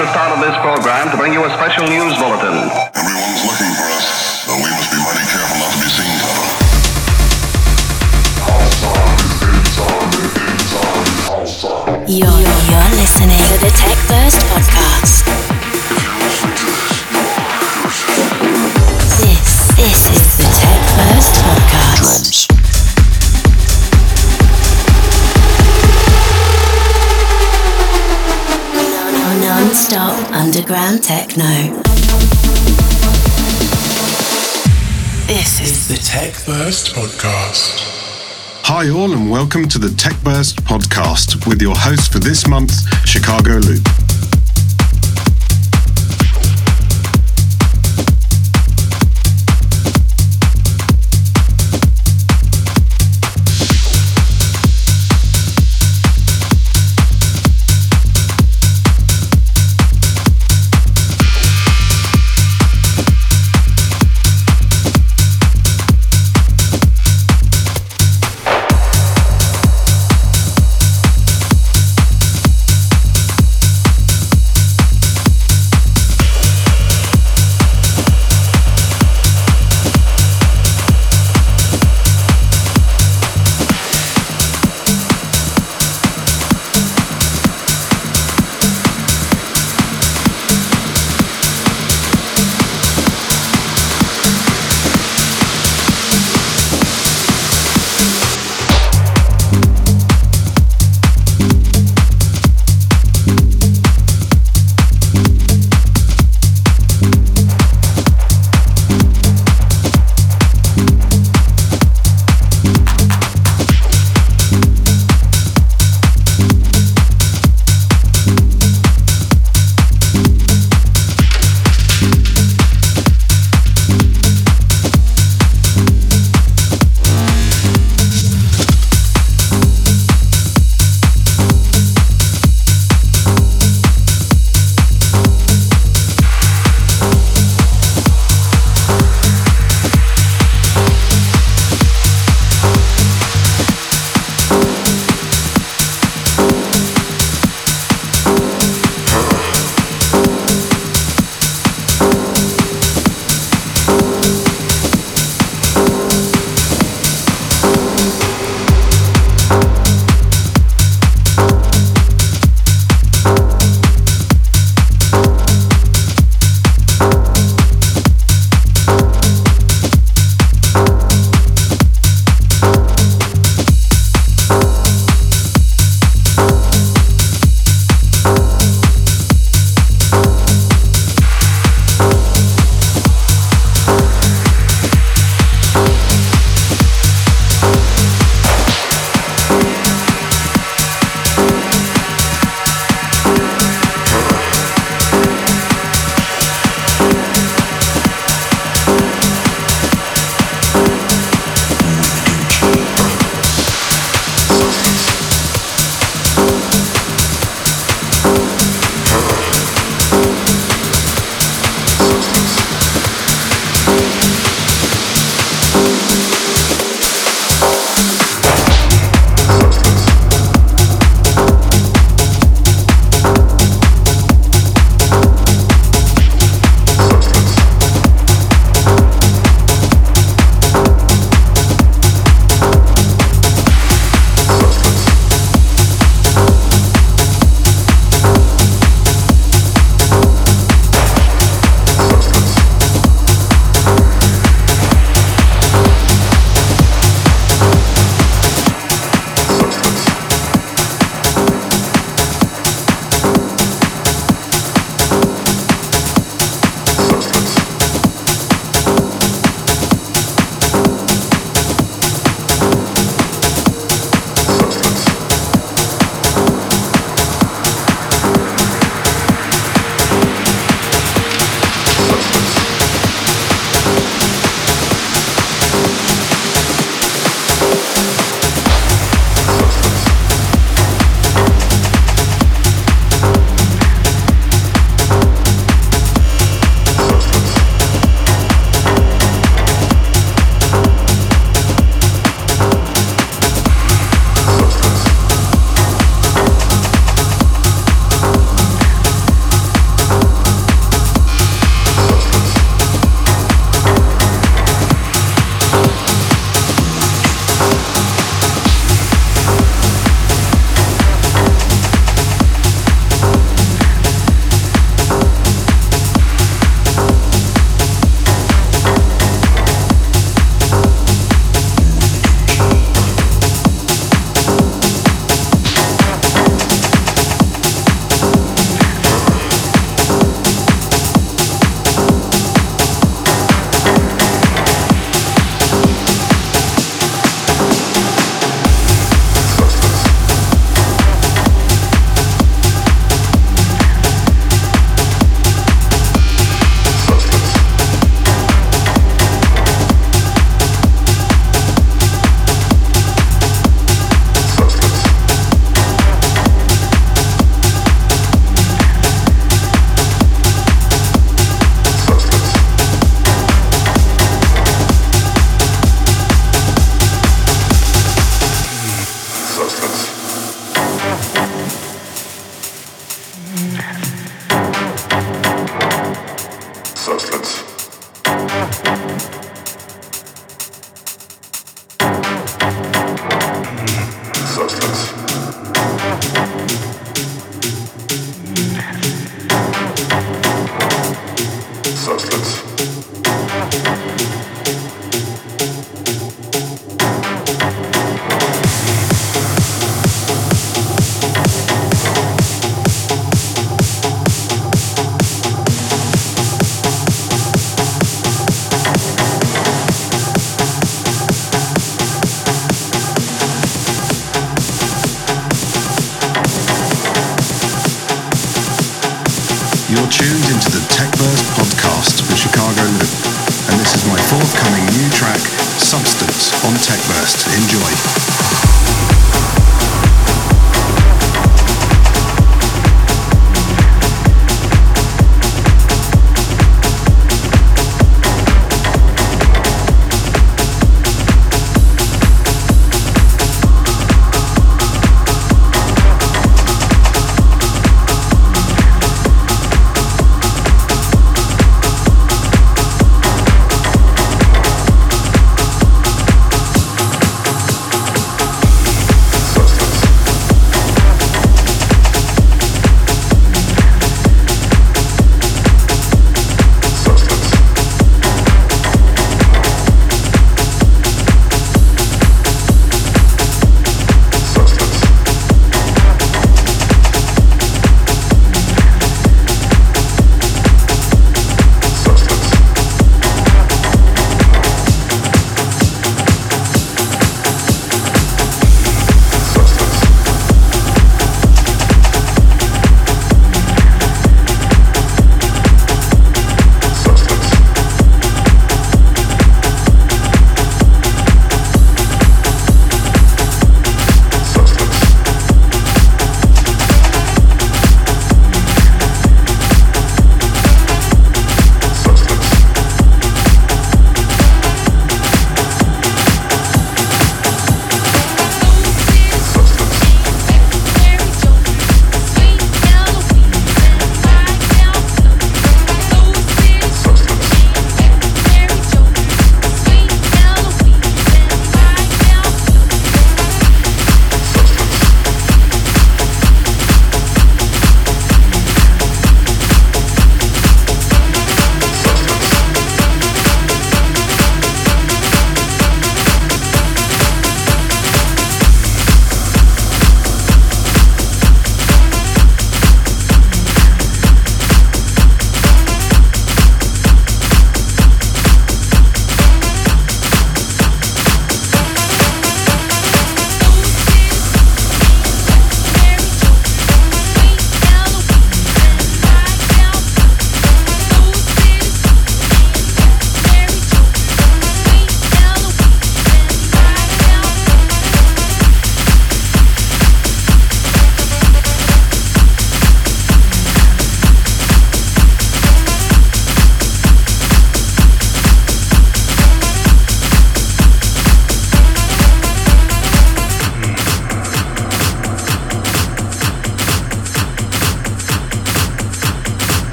the start of this program to bring you a special news bulletin. Everyone's looking for us, so we must be mighty careful not to be seen, Tonto. You're listening to the Tech Burst Podcast. This is the Tech Burst Podcast. Drums. Non-stop underground techno. This is the Tech Burst Podcast. Hi all and welcome to the Tech Burst Podcast with your host for this month, Chicago Loop.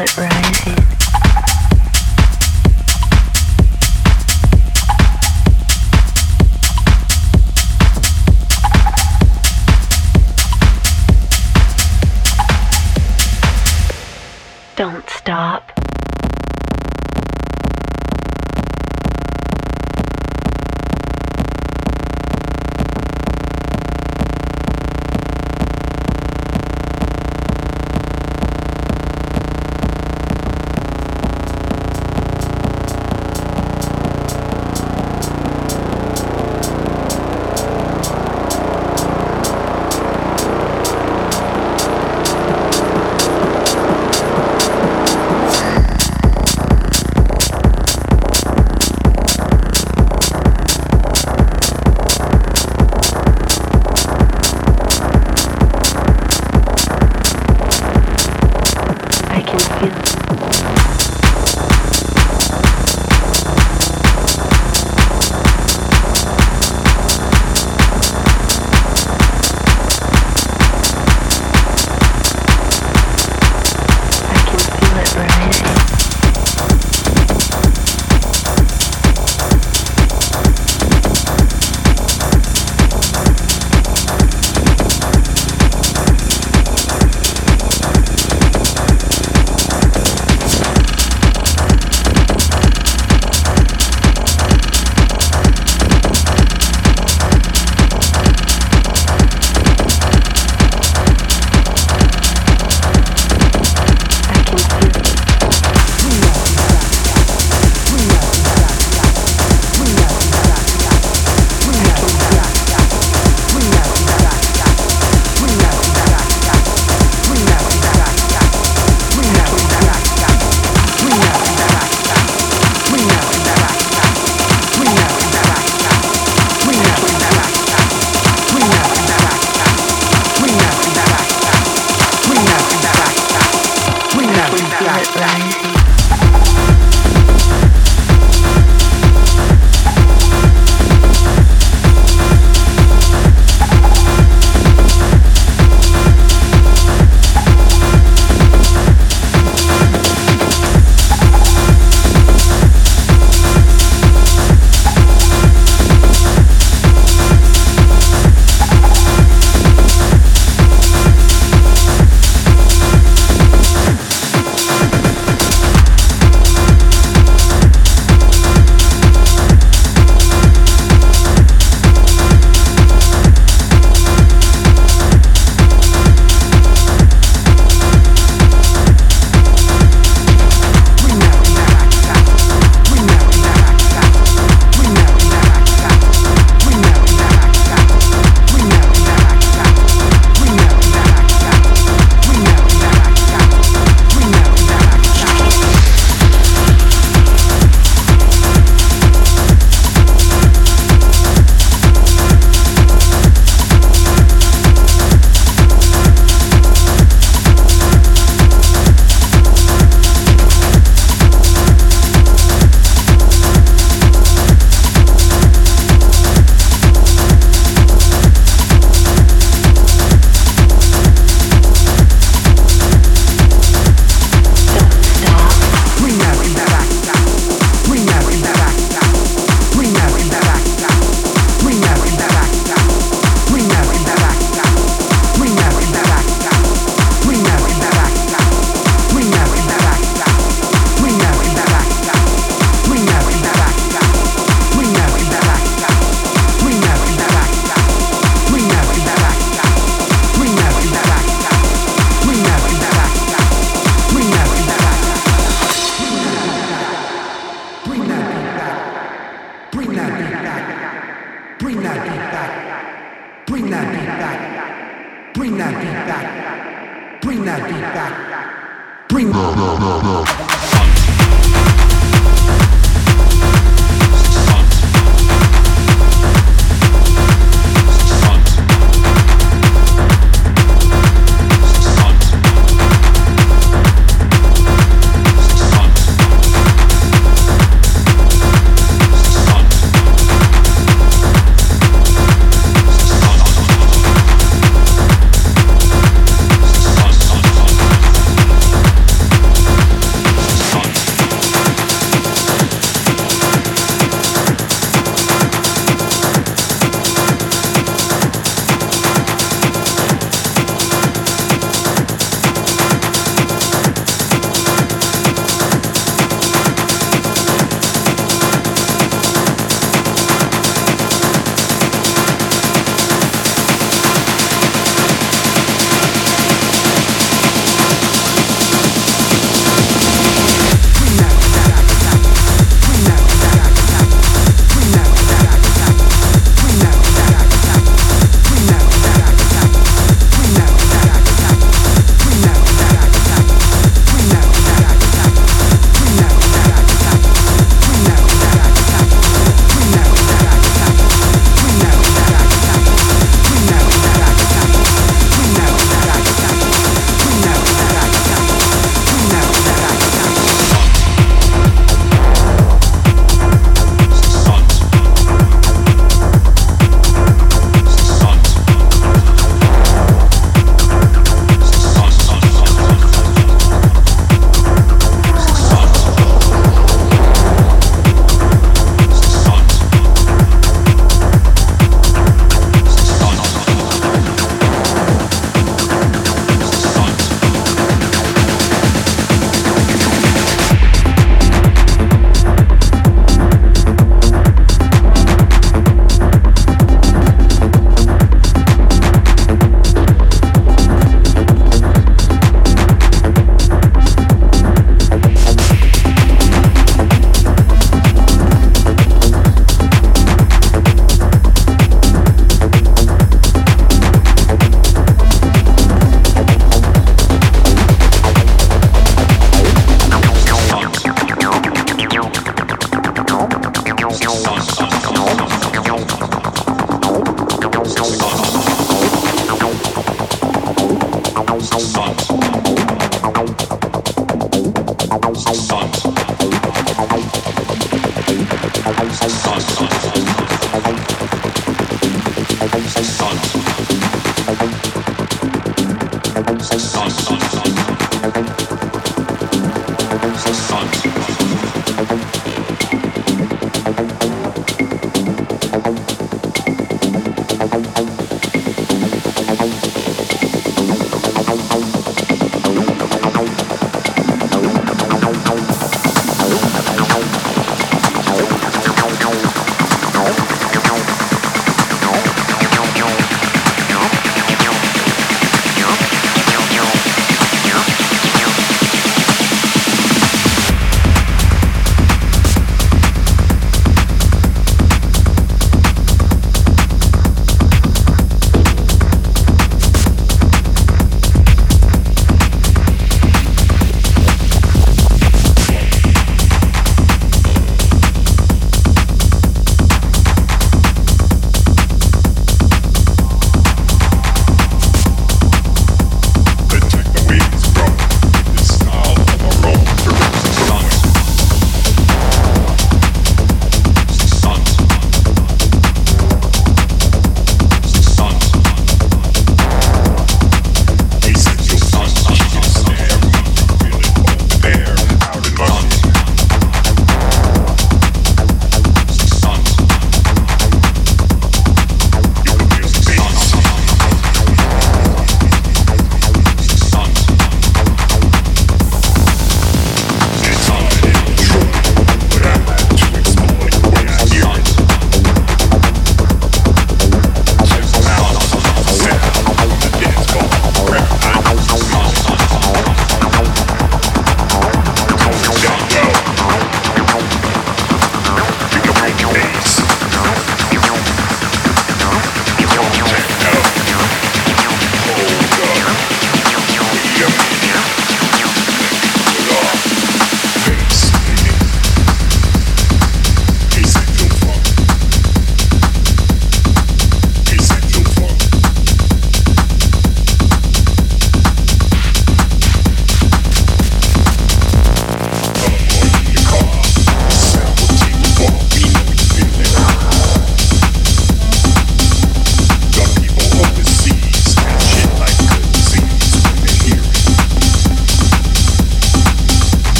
until it rises. Don't stop.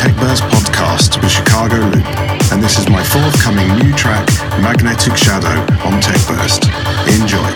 TechBuzz podcast with Chicago Loop, and this is my forthcoming new track, Magnetic Shadow, on TechBurst. Enjoy.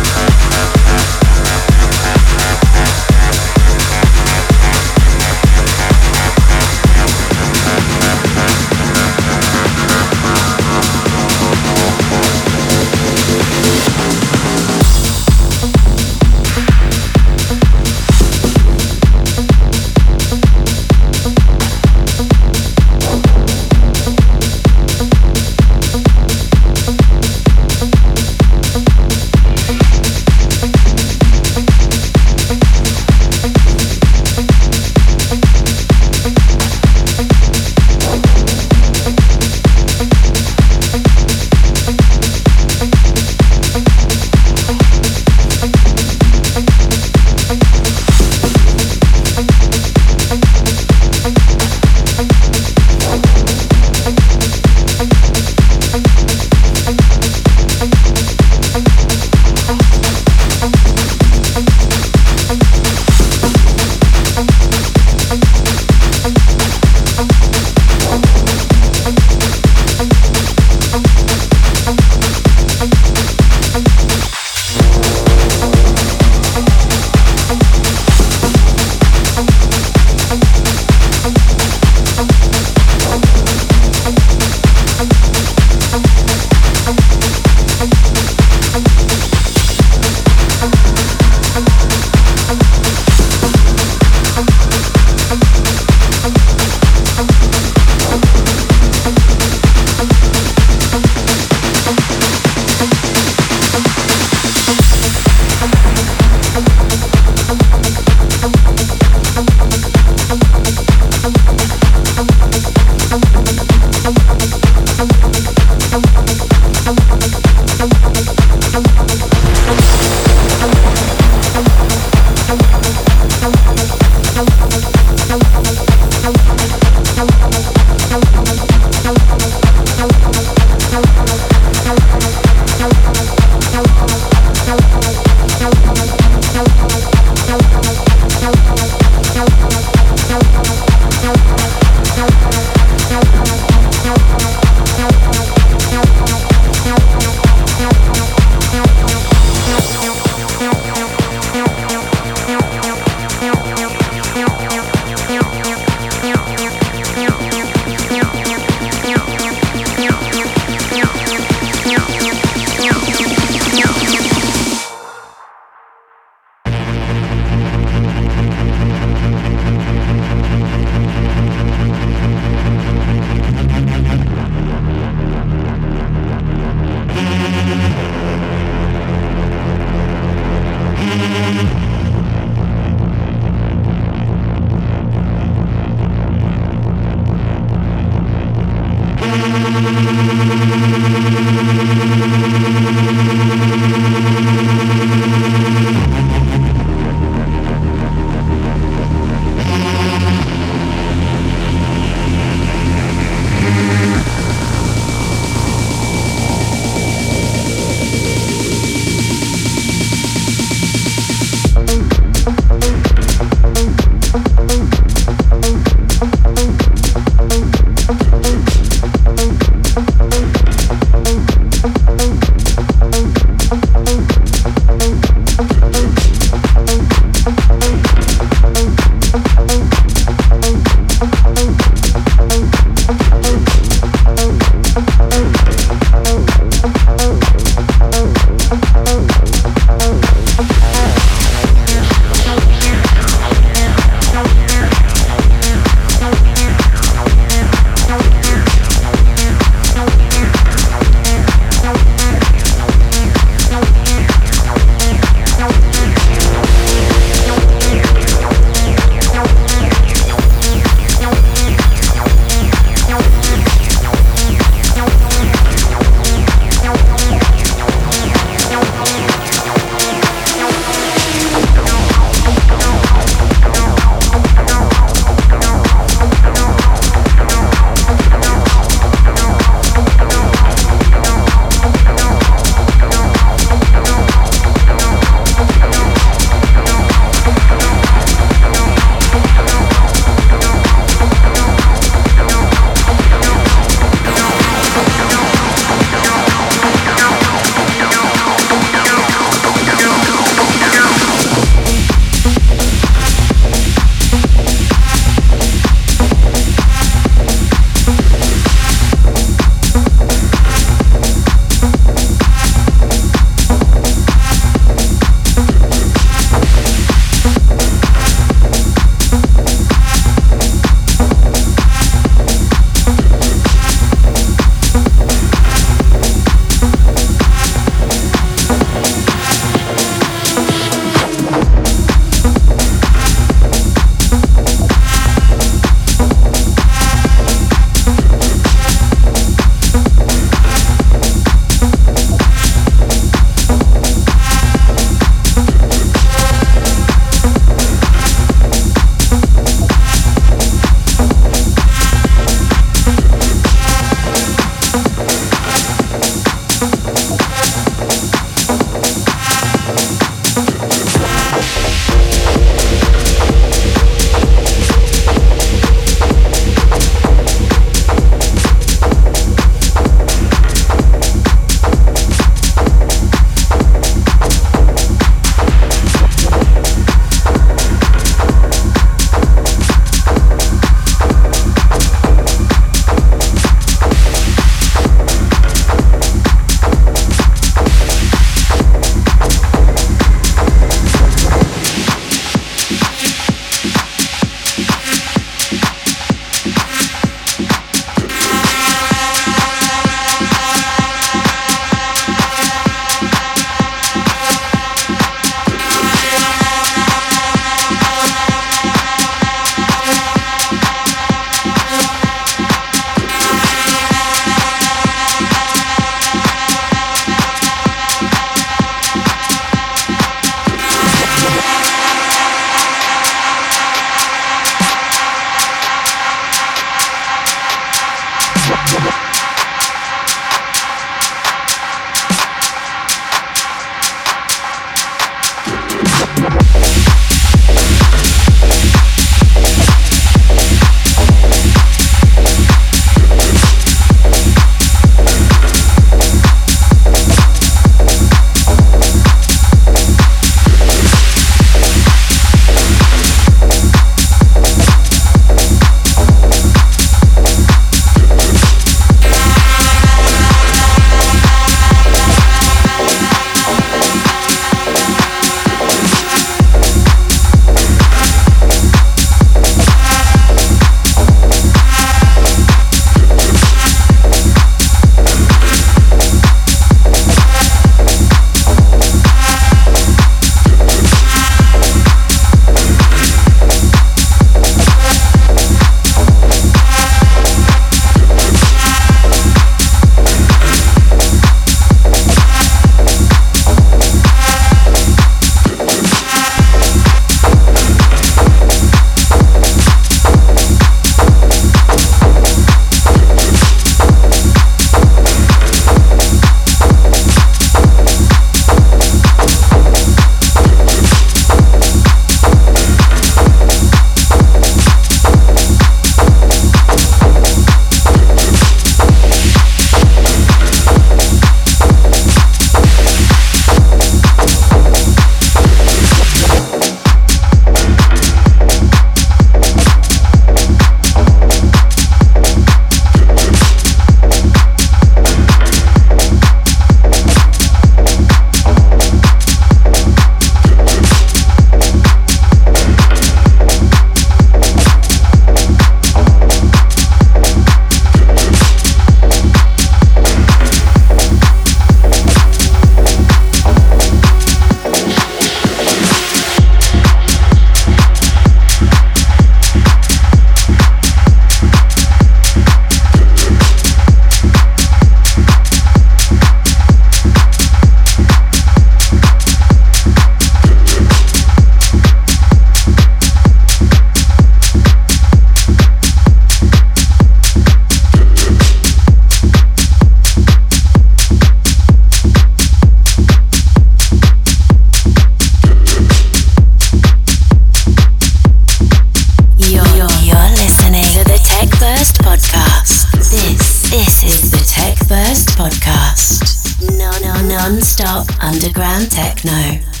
non-stop underground techno.